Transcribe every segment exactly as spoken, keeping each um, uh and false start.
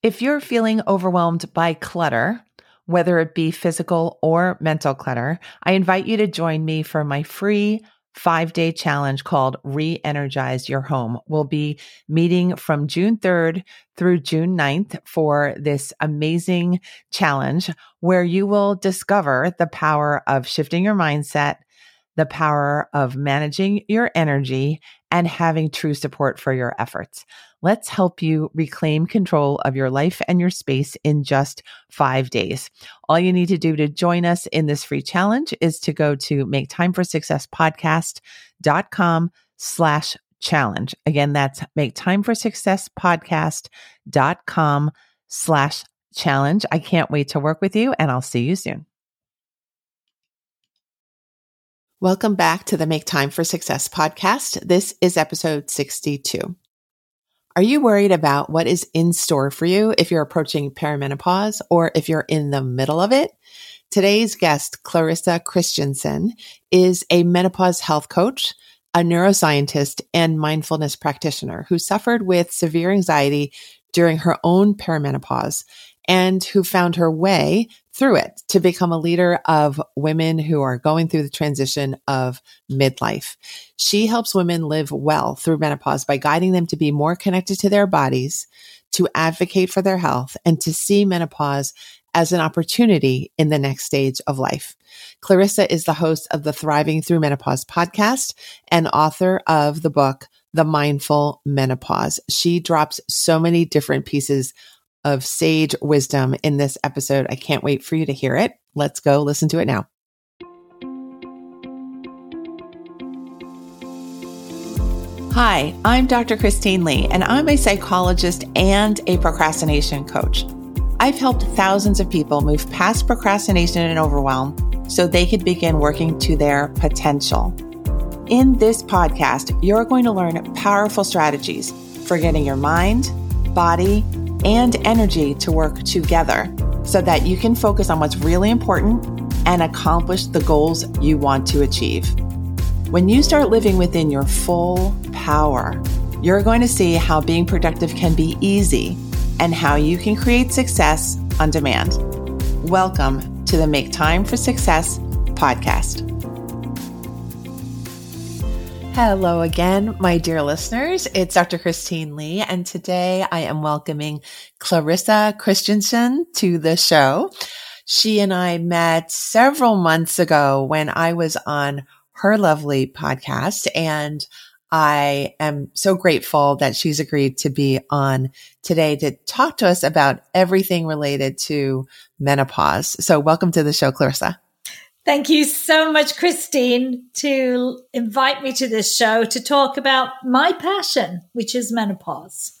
If you're feeling overwhelmed by clutter, whether it be physical or mental clutter, I invite you to join me for my free five-day challenge called Reenergize Your Home. We'll be meeting from June third through June ninth for this amazing challenge where you will discover the power of shifting your mindset, the power of managing your energy, and having true support for your efforts. Let's help you reclaim control of your life and your space in just five days. All you need to do to join us in this free challenge is to go to maketimeforsuccesspodcast.com slash challenge. Again, that's maketimeforsuccesspodcast.com slash challenge. I can't wait to work with you, and I'll see you soon. Welcome back to the Make Time for Success podcast. This is episode sixty-two. Are you worried about what is in store for you if you're approaching perimenopause or if you're in the middle of it? Today's guest, Clarissa Kristjansson, is a menopause health coach, a neuroscientist, and mindfulness practitioner who suffered with severe anxiety during her own perimenopause and who found her way through it to become a leader of women who are going through the transition of midlife. She helps women live well through menopause by guiding them to be more connected to their bodies, to advocate for their health, and to see menopause as an opportunity in the next stage of life. Clarissa is the host of the Thriving Through Menopause podcast and author of the book, The Mindful Menopause. She drops so many different pieces of sage wisdom in this episode. I can't wait for you to hear it. Let's go listen to it now. Hi, I'm Doctor Christine Li, and I'm a psychologist and a procrastination coach. I've helped thousands of people move past procrastination and overwhelm so they could begin working to their potential. In this podcast, you're going to learn powerful strategies for getting your mind, body, and energy to work together so that you can focus on what's really important and accomplish the goals you want to achieve. When you start living within your full power, you're going to see how being productive can be easy and how you can create success on demand. Welcome to the Make Time for Success podcast. Hello again, my dear listeners. It's Doctor Christine Li, and today I am welcoming Clarissa Kristjansson to the show. She and I met several months ago when I was on her lovely podcast, and I am so grateful that she's agreed to be on today to talk to us about everything related to menopause. So welcome to the show, Clarissa. Thank you so much, Christine, to invite me to this show to talk about my passion, which is menopause.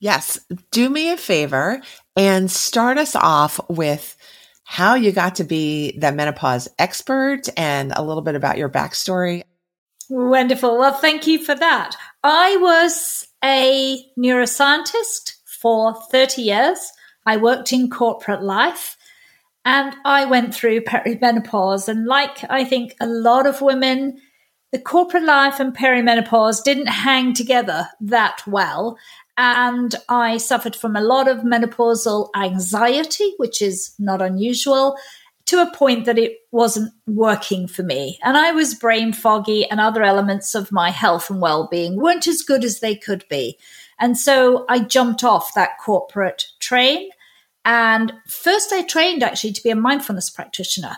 Yes. Do me a favor and start us off with how you got to be the menopause expert and a little bit about your backstory. Wonderful. Well, thank you for that. I was a neuroscientist for thirty years. I worked in corporate life. And I went through perimenopause, and like I think a lot of women, the corporate life and perimenopause didn't hang together that well. And I suffered from a lot of menopausal anxiety, which is not unusual, to a point that it wasn't working for me. And I was brain foggy, and other elements of my health and well-being weren't as good as they could be. And so I jumped off that corporate train. And first I trained actually to be a mindfulness practitioner,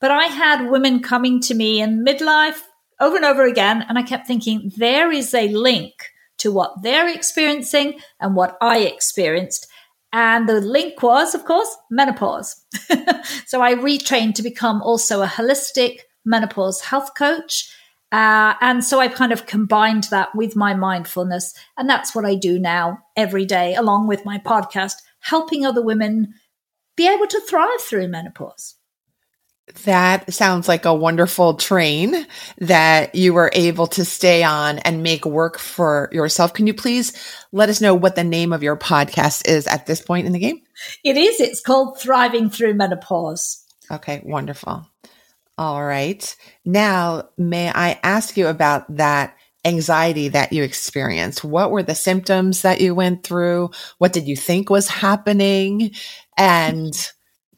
but I had women coming to me in midlife over and over again. And I kept thinking there is a link to what they're experiencing and what I experienced. And the link was, of course, menopause. So I retrained to become also a holistic menopause health coach. Uh, and so I kind of combined that with my mindfulness. And that's what I do now every day, along with my podcast, helping other women be able to thrive through menopause. That sounds like a wonderful train that you were able to stay on and make work for yourself. Can you please let us know what the name of your podcast is at this point in the game? It is. It's called Thriving Through Menopause. Okay, wonderful. All right. Now, may I ask you about that anxiety that you experienced? What were the symptoms that you went through? What did you think was happening? And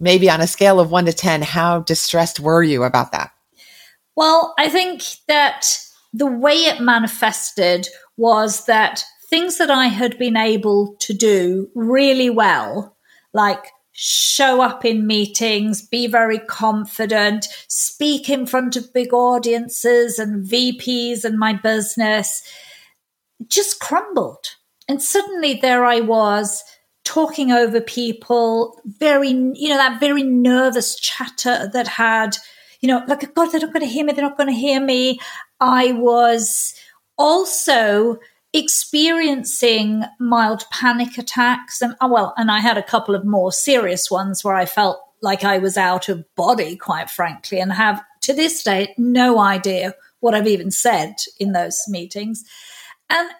maybe on a scale of one to ten, how distressed were you about that? Well, I think that the way it manifested was that things that I had been able to do really well, like show up in meetings, be very confident, speak in front of big audiences and V Ps and my business, just crumbled. And suddenly there I was talking over people, very, you know, that very nervous chatter that had, you know, like, God, they're not going to hear me. They're not going to hear me. I was also experiencing mild panic attacks. And, oh, well, and I had a couple of more serious ones where I felt like I was out of body, quite frankly, and have to this day no idea what I've even said in those meetings. And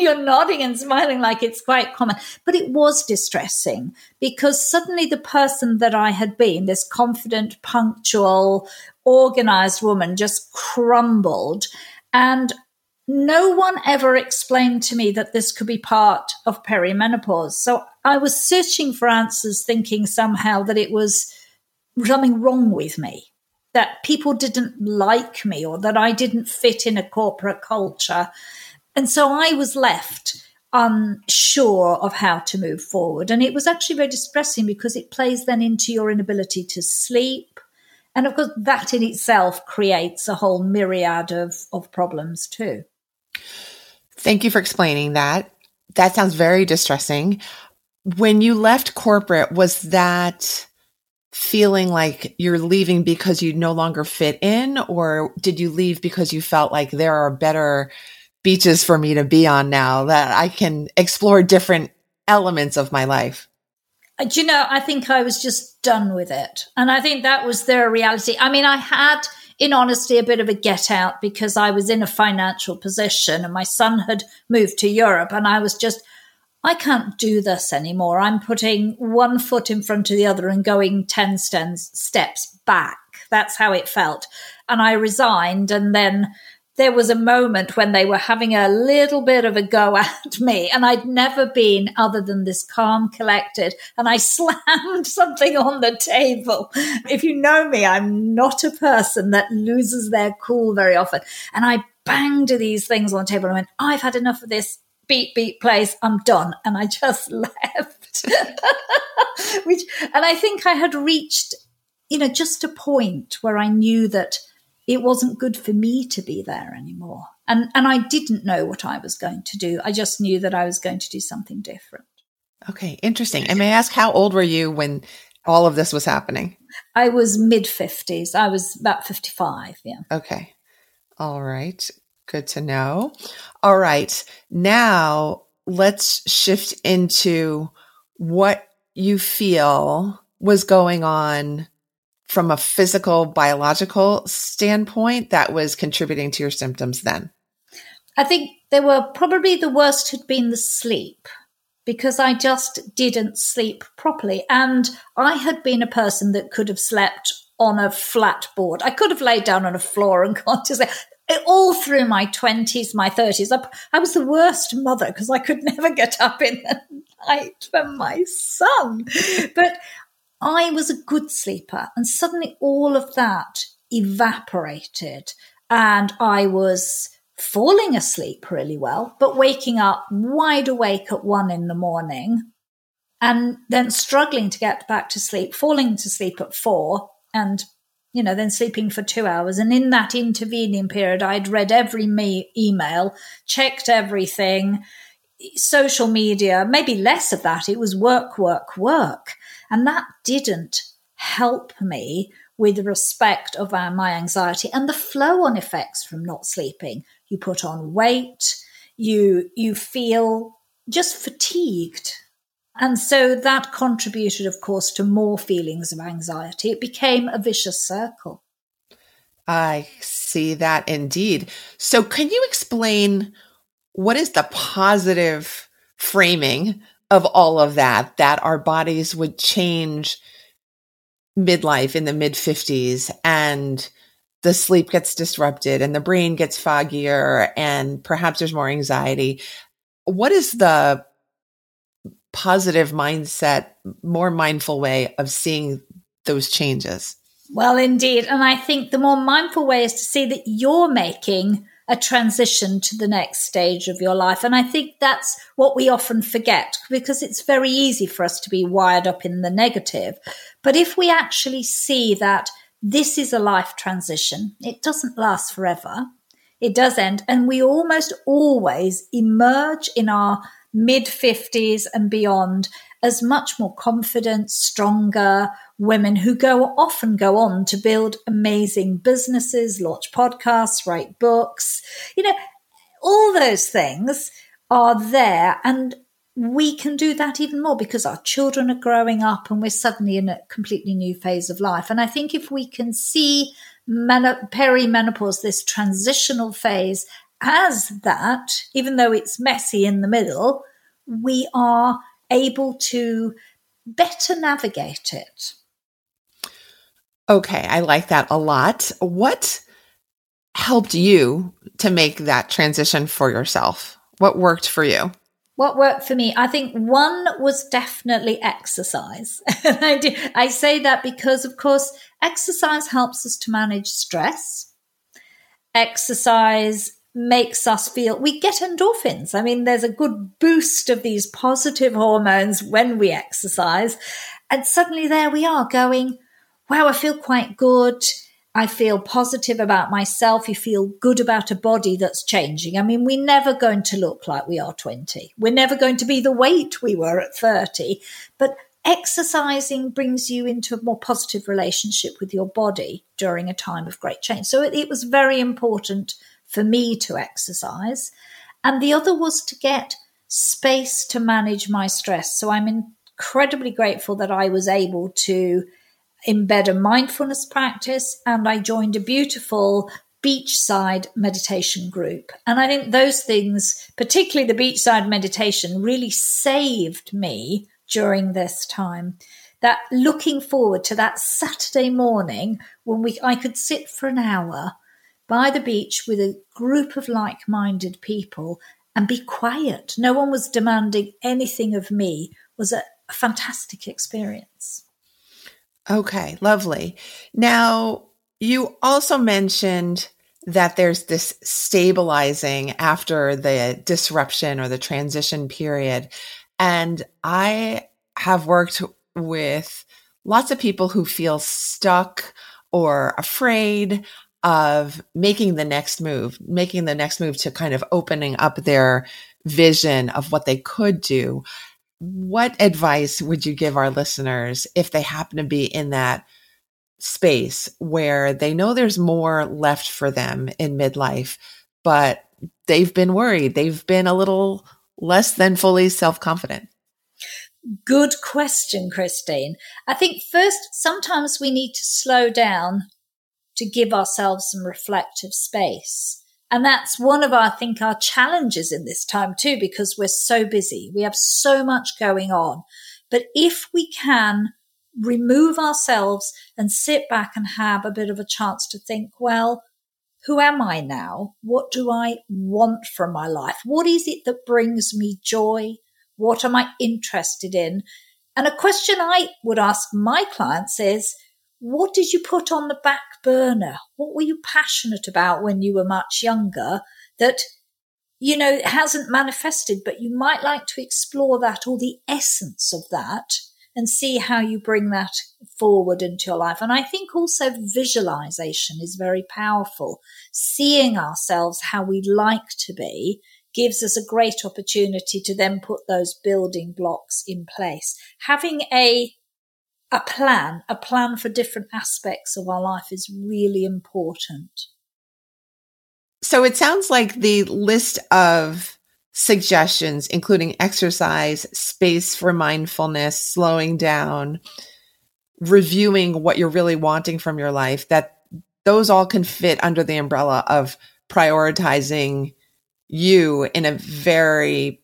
you're nodding and smiling like it's quite common. But it was distressing because suddenly the person that I had been, this confident, punctual, organized woman, just crumbled. And no one ever explained to me that this could be part of perimenopause. So I was searching for answers, thinking somehow that it was something wrong with me, that people didn't like me or that I didn't fit in a corporate culture. And so I was left unsure of how to move forward. And it was actually very distressing because it plays then into your inability to sleep. And of course, that in itself creates a whole myriad of, of problems too. Thank you for explaining that. That sounds very distressing. When you left corporate, was that feeling like you're leaving because you no longer fit in, or did you leave because you felt like there are better beaches for me to be on now, that I can explore different elements of my life? Do you know, I think I was just done with it. And I think that was their reality. I mean, I had, in honesty, a bit of a get out because I was in a financial position and my son had moved to Europe and I was just, I can't do this anymore. I'm putting one foot in front of the other and going ten steps back. That's how it felt. And I resigned, and then there was a moment when they were having a little bit of a go at me, and I'd never been other than this calm, collected, and I slammed something on the table. If you know me, I'm not a person that loses their cool very often. And I banged these things on the table and went, I've had enough of this beat, beat place. I'm done. And I just left. Which, and I think I had reached, you know, just a point where I knew that it wasn't good for me to be there anymore. And and I didn't know what I was going to do. I just knew that I was going to do something different. Okay, interesting. And may I ask, how old were you when all of this was happening? I was mid-fifties. I was about fifty-five, yeah. Okay. All right. Good to know. All right. Now let's shift into what you feel was going on from a physical, biological standpoint that was contributing to your symptoms then? I think they were probably the worst had been the sleep, because I just didn't sleep properly. And I had been a person that could have slept on a flat board. I could have laid down on a floor and gone to sleep. All through my twenties, my thirties, I, I was the worst mother because I could never get up in the night for my son. But I was a good sleeper, and suddenly all of that evaporated, and I was falling asleep really well, but waking up wide awake at one in the morning and then struggling to get back to sleep, falling to sleep at four and, you know, then sleeping for two hours. And in that intervening period, I'd read every me- email, checked everything, social media, maybe less of that. It was work, work, work. And that didn't help me with respect of my anxiety and the flow-on effects from not sleeping. You put on weight, you you feel just fatigued. And so that contributed, of course, to more feelings of anxiety. It became a vicious circle. I see that indeed. So can you explain what is the positive framing of all of that, that our bodies would change midlife in the mid-fifties and the sleep gets disrupted and the brain gets foggier and perhaps there's more anxiety. What is the positive mindset, more mindful way of seeing those changes? Well, indeed. And I think the more mindful way is to see that you're making a transition to the next stage of your life. And I think that's what we often forget, because it's very easy for us to be wired up in the negative. But if we actually see that this is a life transition, it doesn't last forever. It does end. And we almost always emerge in our mid fifties and beyond as much more confident, stronger women who go often go on to build amazing businesses, launch podcasts, write books. You know, all those things are there, and we can do that even more because our children are growing up and we're suddenly in a completely new phase of life. And I think if we can see men- perimenopause, this transitional phase, as that, even though it's messy in the middle, we are able to better navigate it. Okay, I like that a lot. What helped you to make that transition for yourself? What worked for you? What worked for me? I think one was definitely exercise. I do, I say that because, of course, exercise helps us to manage stress. Exercise makes us feel, we get endorphins. I mean, there's a good boost of these positive hormones when we exercise. And suddenly there we are going, wow, I feel quite good. I feel positive about myself. You feel good about a body that's changing. I mean, we're never going to look like we are twenty. We're never going to be the weight we were at thirty. But exercising brings you into a more positive relationship with your body during a time of great change. So it, it was very important for me to exercise. And the other was to get space to manage my stress. So I'm incredibly grateful that I was able to embed a mindfulness practice, and I joined a beautiful beachside meditation group. And I think those things, particularly the beachside meditation, really saved me during this time. That looking forward to that Saturday morning when we I could sit for an hour by the beach with a group of like-minded people and be quiet. No one was demanding anything of me. It was a, a fantastic experience. Okay, lovely. Now, you also mentioned that there's this stabilizing after the disruption or the transition period. And I have worked with lots of people who feel stuck or afraid of making the next move, making the next move to kind of opening up their vision of what they could do. What advice would you give our listeners if they happen to be in that space where they know there's more left for them in midlife, but they've been worried, they've been a little less than fully self-confident? Good question, Christine. I think first, sometimes we need to slow down to give ourselves some reflective space. And that's one of, our, I think, our challenges in this time too, because we're so busy. We have so much going on. But if we can remove ourselves and sit back and have a bit of a chance to think, well, who am I now? What do I want from my life? What is it that brings me joy? What am I interested in? And a question I would ask my clients is, what did you put on the back burner? What were you passionate about when you were much younger that, you know, hasn't manifested, but you might like to explore that or the essence of that and see how you bring that forward into your life. And I think also visualization is very powerful. Seeing ourselves how we'd like to be gives us a great opportunity to then put those building blocks in place. Having a A plan, a plan for different aspects of our life is really important. So it sounds like the list of suggestions, including exercise, space for mindfulness, slowing down, reviewing what you're really wanting from your life, that those all can fit under the umbrella of prioritizing you in a very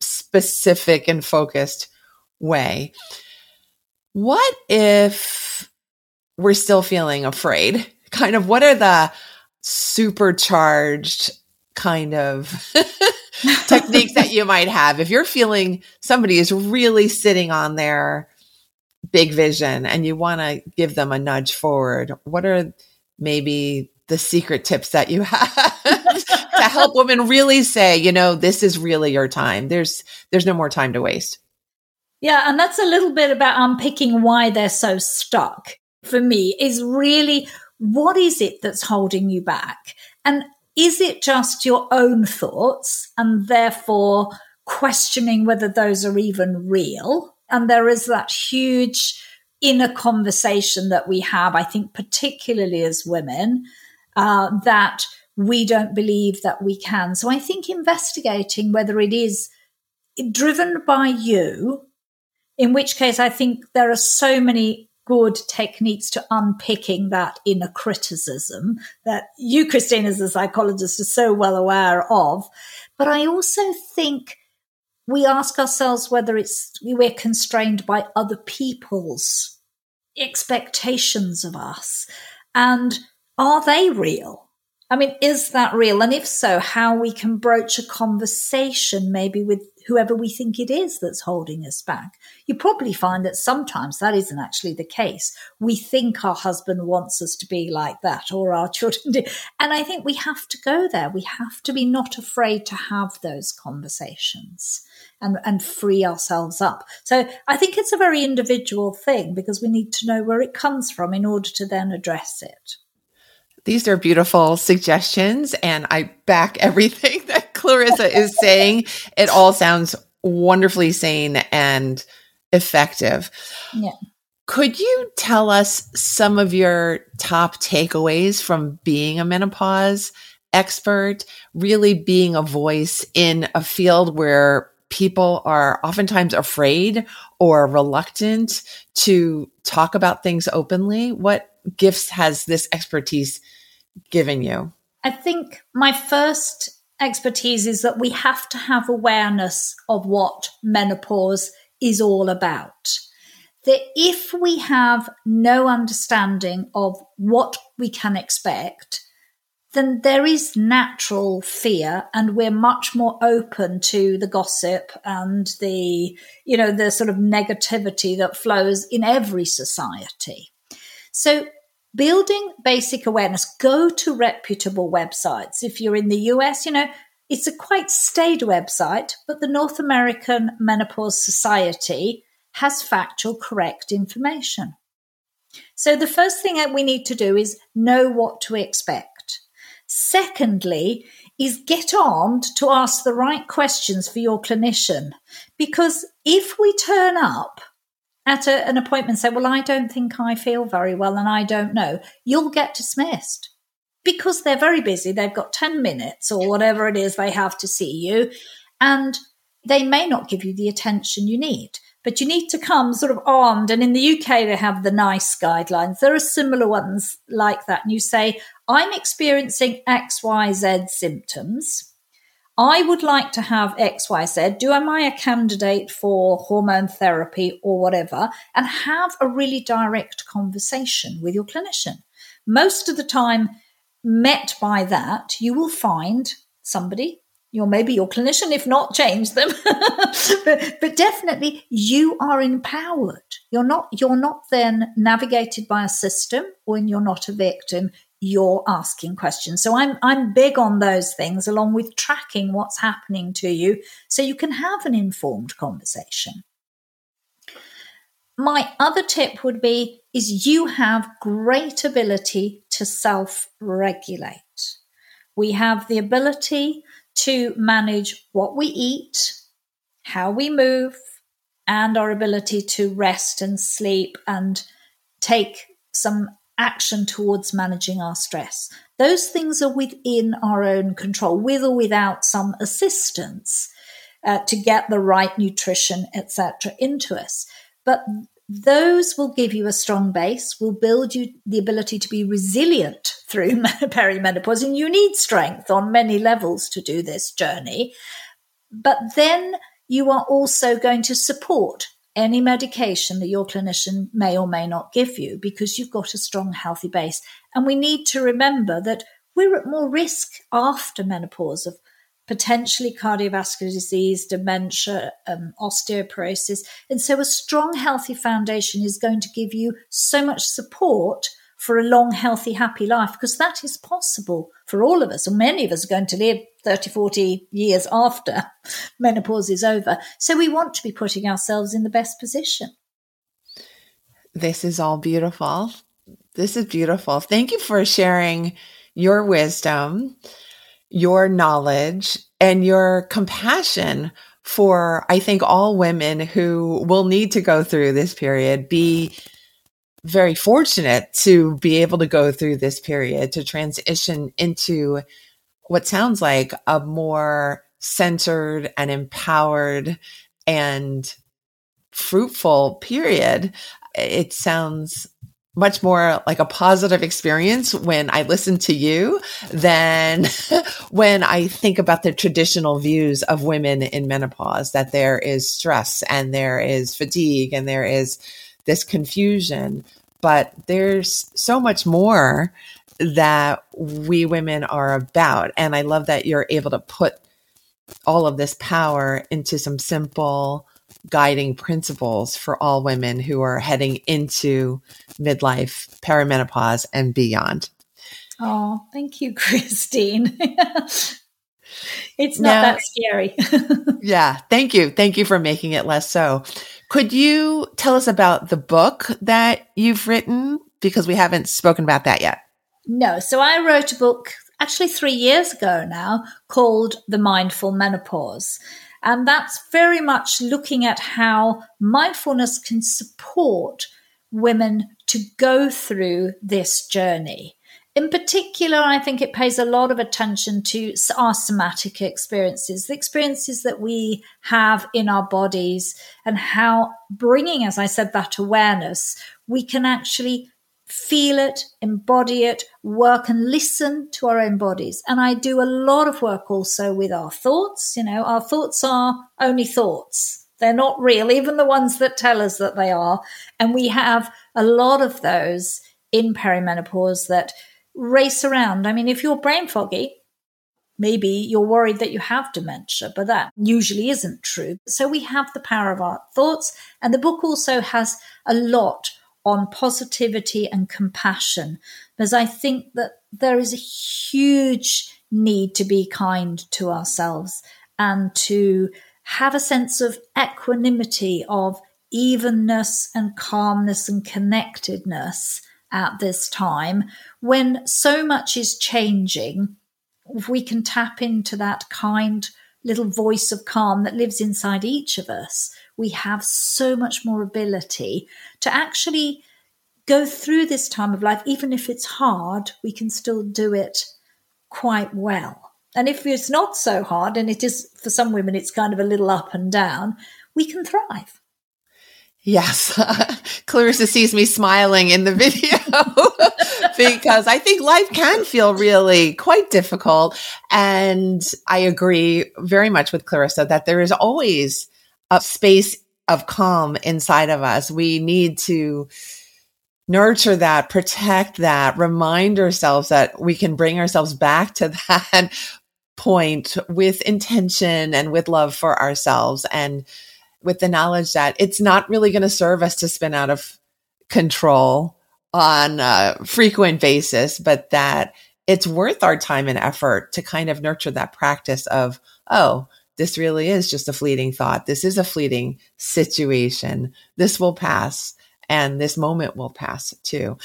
specific and focused way. What if we're still feeling afraid kind of what are the supercharged kind of techniques that you might have if you're feeling somebody is really sitting on their big vision and you want to give them a nudge forward? What are maybe the secret tips that you have to help women really say, you know, this is really your time. There's, there's no more time to waste. Yeah. And that's a little bit about unpicking why they're so stuck for me is really, what is it that's holding you back? And is it just your own thoughts and therefore questioning whether those are even real? And there is that huge inner conversation that we have, I think, particularly as women, uh, that we don't believe that we can. So I think investigating whether it is driven by you, in which case I think there are so many good techniques to unpicking that inner criticism that you, Christine, as a psychologist, are so well aware of. But I also think we ask ourselves whether it's we're constrained by other people's expectations of us. And are they real? I mean, is that real? And if so, how we can broach a conversation maybe with whoever we think it is that's holding us back. You probably find that sometimes that isn't actually the case. We think our husband wants us to be like that, or our children do. And I think we have to go there. We have to be not afraid to have those conversations and, and free ourselves up. So I think it's a very individual thing because we need to know where it comes from in order to then address it. These are beautiful suggestions, and I back everything that Clarissa is saying. It all sounds wonderfully sane and effective. Yeah. Could you tell us some of your top takeaways from being a menopause expert, really being a voice in a field where people are oftentimes afraid or reluctant to talk about things openly? What gifts has this expertise given you? I think my first expertise is that we have to have awareness of what menopause is all about. That if we have no understanding of what we can expect, then there is natural fear and we're much more open to the gossip and the, you know, the sort of negativity that flows in every society. So building basic awareness, go to reputable websites. If you're in the U S, you know, it's a quite staid website, but the North American Menopause Society has factual, correct information. So the first thing that we need to do is know what to expect. Secondly, is get armed to ask the right questions for your clinician. Because if we turn up at a, an appointment, say, well, I don't think I feel very well and I don't know, you'll get dismissed because they're very busy. They've got ten minutes or whatever it is they have to see you, and they may not give you the attention you need. But you need to come sort of armed. And in the U K, they have the NICE guidelines. There are similar ones like that. And you say, I'm experiencing X, Y, Z symptoms. I would like to have X, Y, Z. Do am I a candidate for hormone therapy or whatever? And have a really direct conversation with your clinician. Most of the time, met by that, you will find somebody, your maybe your clinician, if not, change them. but, but definitely, you are empowered. You're not, you're not then navigated by a system, when you're not a victim. You're asking questions. So I'm I'm big on those things, along with tracking what's happening to you so you can have an informed conversation. My other tip would be is you have great ability to self-regulate. We have the ability to manage what we eat, how we move, and our ability to rest and sleep and take some action towards managing our stress. Those things are within our own control, with or without some assistance uh, to get the right nutrition, et cetera, into us. But those will give you a strong base, will build you the ability to be resilient through perimenopause. And you need strength on many levels to do this journey. But then you are also going to support any medication that your clinician may or may not give you because you've got a strong, healthy base. And we need to remember that we're at more risk after menopause of potentially cardiovascular disease, dementia, um, osteoporosis. And so a strong, healthy foundation is going to give you so much support for a long, healthy, happy life, because that is possible for all of us. And many of us are going to live thirty, forty years after menopause is over. So we want to be putting ourselves in the best position. This is all beautiful. This is beautiful. Thank you for sharing your wisdom, your knowledge, and your compassion for, I think, all women who will need to go through this period, be very fortunate to be able to go through this period, to transition into what sounds like a more centered and empowered and fruitful period. It sounds much more like a positive experience when I listen to you than when I think about the traditional views of women in menopause, that there is stress and there is fatigue and there is this confusion. But there's so much more that we women are about. And I love that you're able to put all of this power into some simple guiding principles for all women who are heading into midlife, perimenopause, and beyond. Oh, thank you, Christine. It's not now, that scary. Yeah. Thank you. Thank you for making it less so. Could you tell us about the book that you've written? Because we haven't spoken about that yet. No. So I wrote a book actually three years ago now called The Mindful Menopause. And that's very much looking at how mindfulness can support women to go through this journey. In particular, I think it pays a lot of attention to our somatic experiences, the experiences that we have in our bodies, and how bringing, as I said, that awareness, we can actually feel it, embody it, work and listen to our own bodies. And I do a lot of work also with our thoughts. You know, our thoughts are only thoughts. They're not real, even the ones that tell us that they are. And we have a lot of those in perimenopause that race around. I mean, if you're brain foggy, maybe you're worried that you have dementia, but that usually isn't true. So we have the power of our thoughts. And the book also has a lot on positivity and compassion, because I think that there is a huge need to be kind to ourselves and to have a sense of equanimity, of evenness and calmness and connectedness at this time when so much is changing. If we can tap into that kind little voice of calm that lives inside each of us, we have so much more ability to actually go through this time of life. Even if it's hard, we can still do it quite well. And if it's not so hard, and it is for some women, it's kind of a little up and down, we can thrive. Yes. Clarissa sees me smiling in the video because I think life can feel really quite difficult. And I agree very much with Clarissa that there is always a space of calm inside of us. We need to nurture that, protect that, remind ourselves that we can bring ourselves back to that point with intention and with love for ourselves, and with the knowledge that it's not really going to serve us to spin out of control on a frequent basis, but that it's worth our time and effort to kind of nurture that practice of, oh, this really is just a fleeting thought. This is a fleeting situation. This will pass, and this moment will pass too.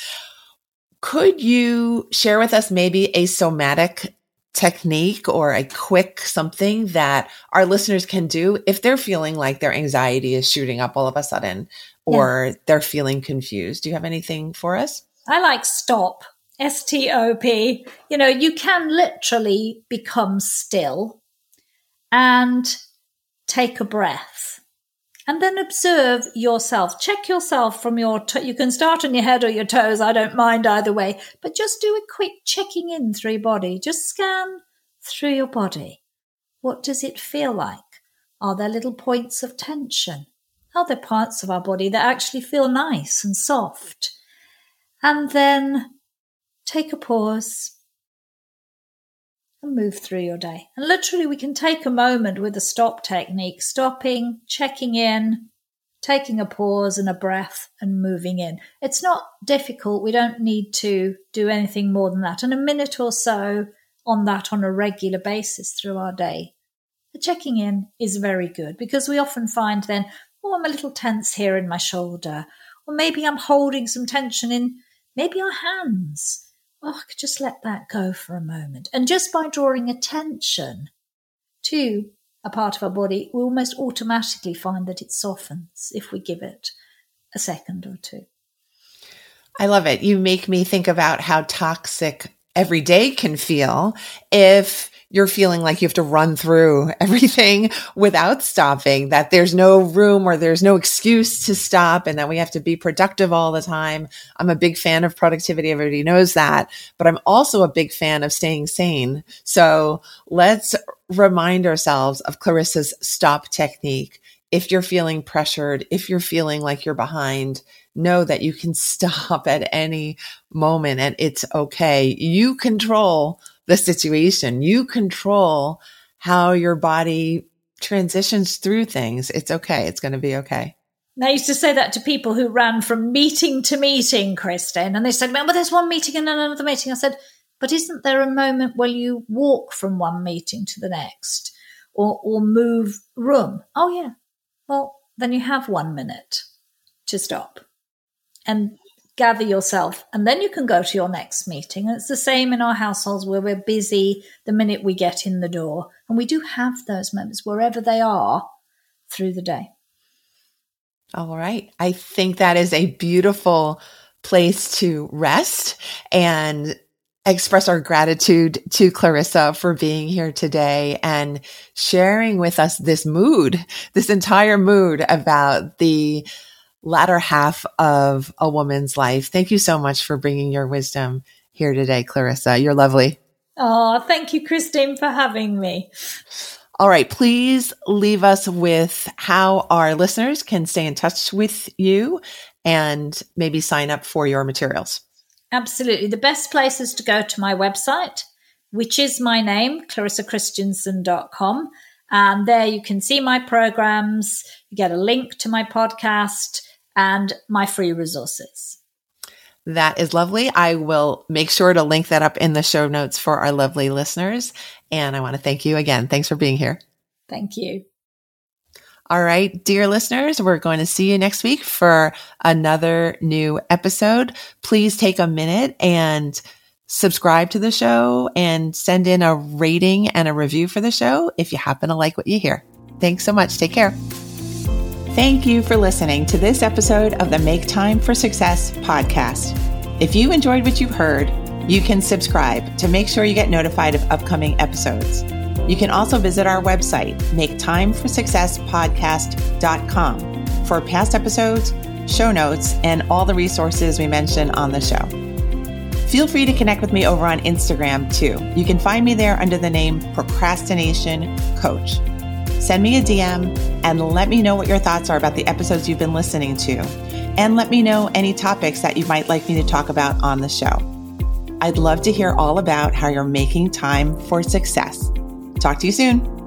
Could you share with us maybe a somatic technique or a quick something that our listeners can do if they're feeling like their anxiety is shooting up all of a sudden, or yes, they're feeling confused? Do you have anything for us? I like stop, S T O P. You know, you can literally become still and take a breath and then observe yourself. Check yourself from your, to- you can start on your head or your toes. I don't mind either way, but just do a quick checking in through your body. Just scan through your body. What does it feel like? Are there little points of tension? other parts of our body that actually feel nice and soft. And then take a pause and move through your day. And literally we can take a moment with the stop technique, stopping, checking in, taking a pause and a breath and moving in. It's not difficult. We don't need to do anything more than that. And a minute or so on that on a regular basis through our day. The checking in is very good because we often find then, oh, I'm a little tense here in my shoulder. Or maybe I'm holding some tension in maybe our hands. Oh, I could just let that go for a moment. And just by drawing attention to a part of our body, we almost automatically find that it softens if we give it a second or two. I love it. You make me think about how toxic every day can feel if you're feeling like you have to run through everything without stopping, that there's no room or there's no excuse to stop and that we have to be productive all the time. I'm a big fan of productivity. Everybody knows that, but I'm also a big fan of staying sane. So let's remind ourselves of Clarissa's stop technique. If you're feeling pressured, if you're feeling like you're behind, know that you can stop at any moment and it's okay. You control the situation. You control how your body transitions through things. It's okay. It's going to be okay. And I used to say that to people who ran from meeting to meeting, Kristen, and they said, well, there's one meeting and another meeting. I said, but isn't there a moment where you walk from one meeting to the next or, or move room? Oh, yeah. Well, then you have one minute to stop and gather yourself, and then you can go to your next meeting. And it's the same in our households where we're busy the minute we get in the door. And we do have those moments wherever they are through the day. All right. I think that is a beautiful place to rest and express our gratitude to Clarissa for being here today and sharing with us this mood, this entire mood about the latter half of a woman's life. Thank you so much for bringing your wisdom here today, Clarissa. You're lovely. Oh, thank you, Christine, for having me. All right. Please leave us with how our listeners can stay in touch with you and maybe sign up for your materials. Absolutely. The best place is to go to my website, which is my name, clarissa kristjansson dot com. And there you can see my programs, you get a link to my podcast, and my free resources. That is lovely. I will make sure to link that up in the show notes for our lovely listeners. And I want to thank you again. Thanks for being here. Thank you. All right, dear listeners, we're going to see you next week for another new episode. Please take a minute and subscribe to the show and send in a rating and a review for the show if you happen to like what you hear. Thanks so much. Take care. Thank you for listening to this episode of the Make Time for Success podcast. If you enjoyed what you've heard, you can subscribe to make sure you get notified of upcoming episodes. You can also visit our website, make time for success podcast dot com, for past episodes, show notes, and all the resources we mention on the show. Feel free to connect with me over on Instagram too. You can find me there under the name Procrastination Coach. Send me a D M and let me know what your thoughts are about the episodes you've been listening to. And let me know any topics that you might like me to talk about on the show. I'd love to hear all about how you're making time for success. Talk to you soon.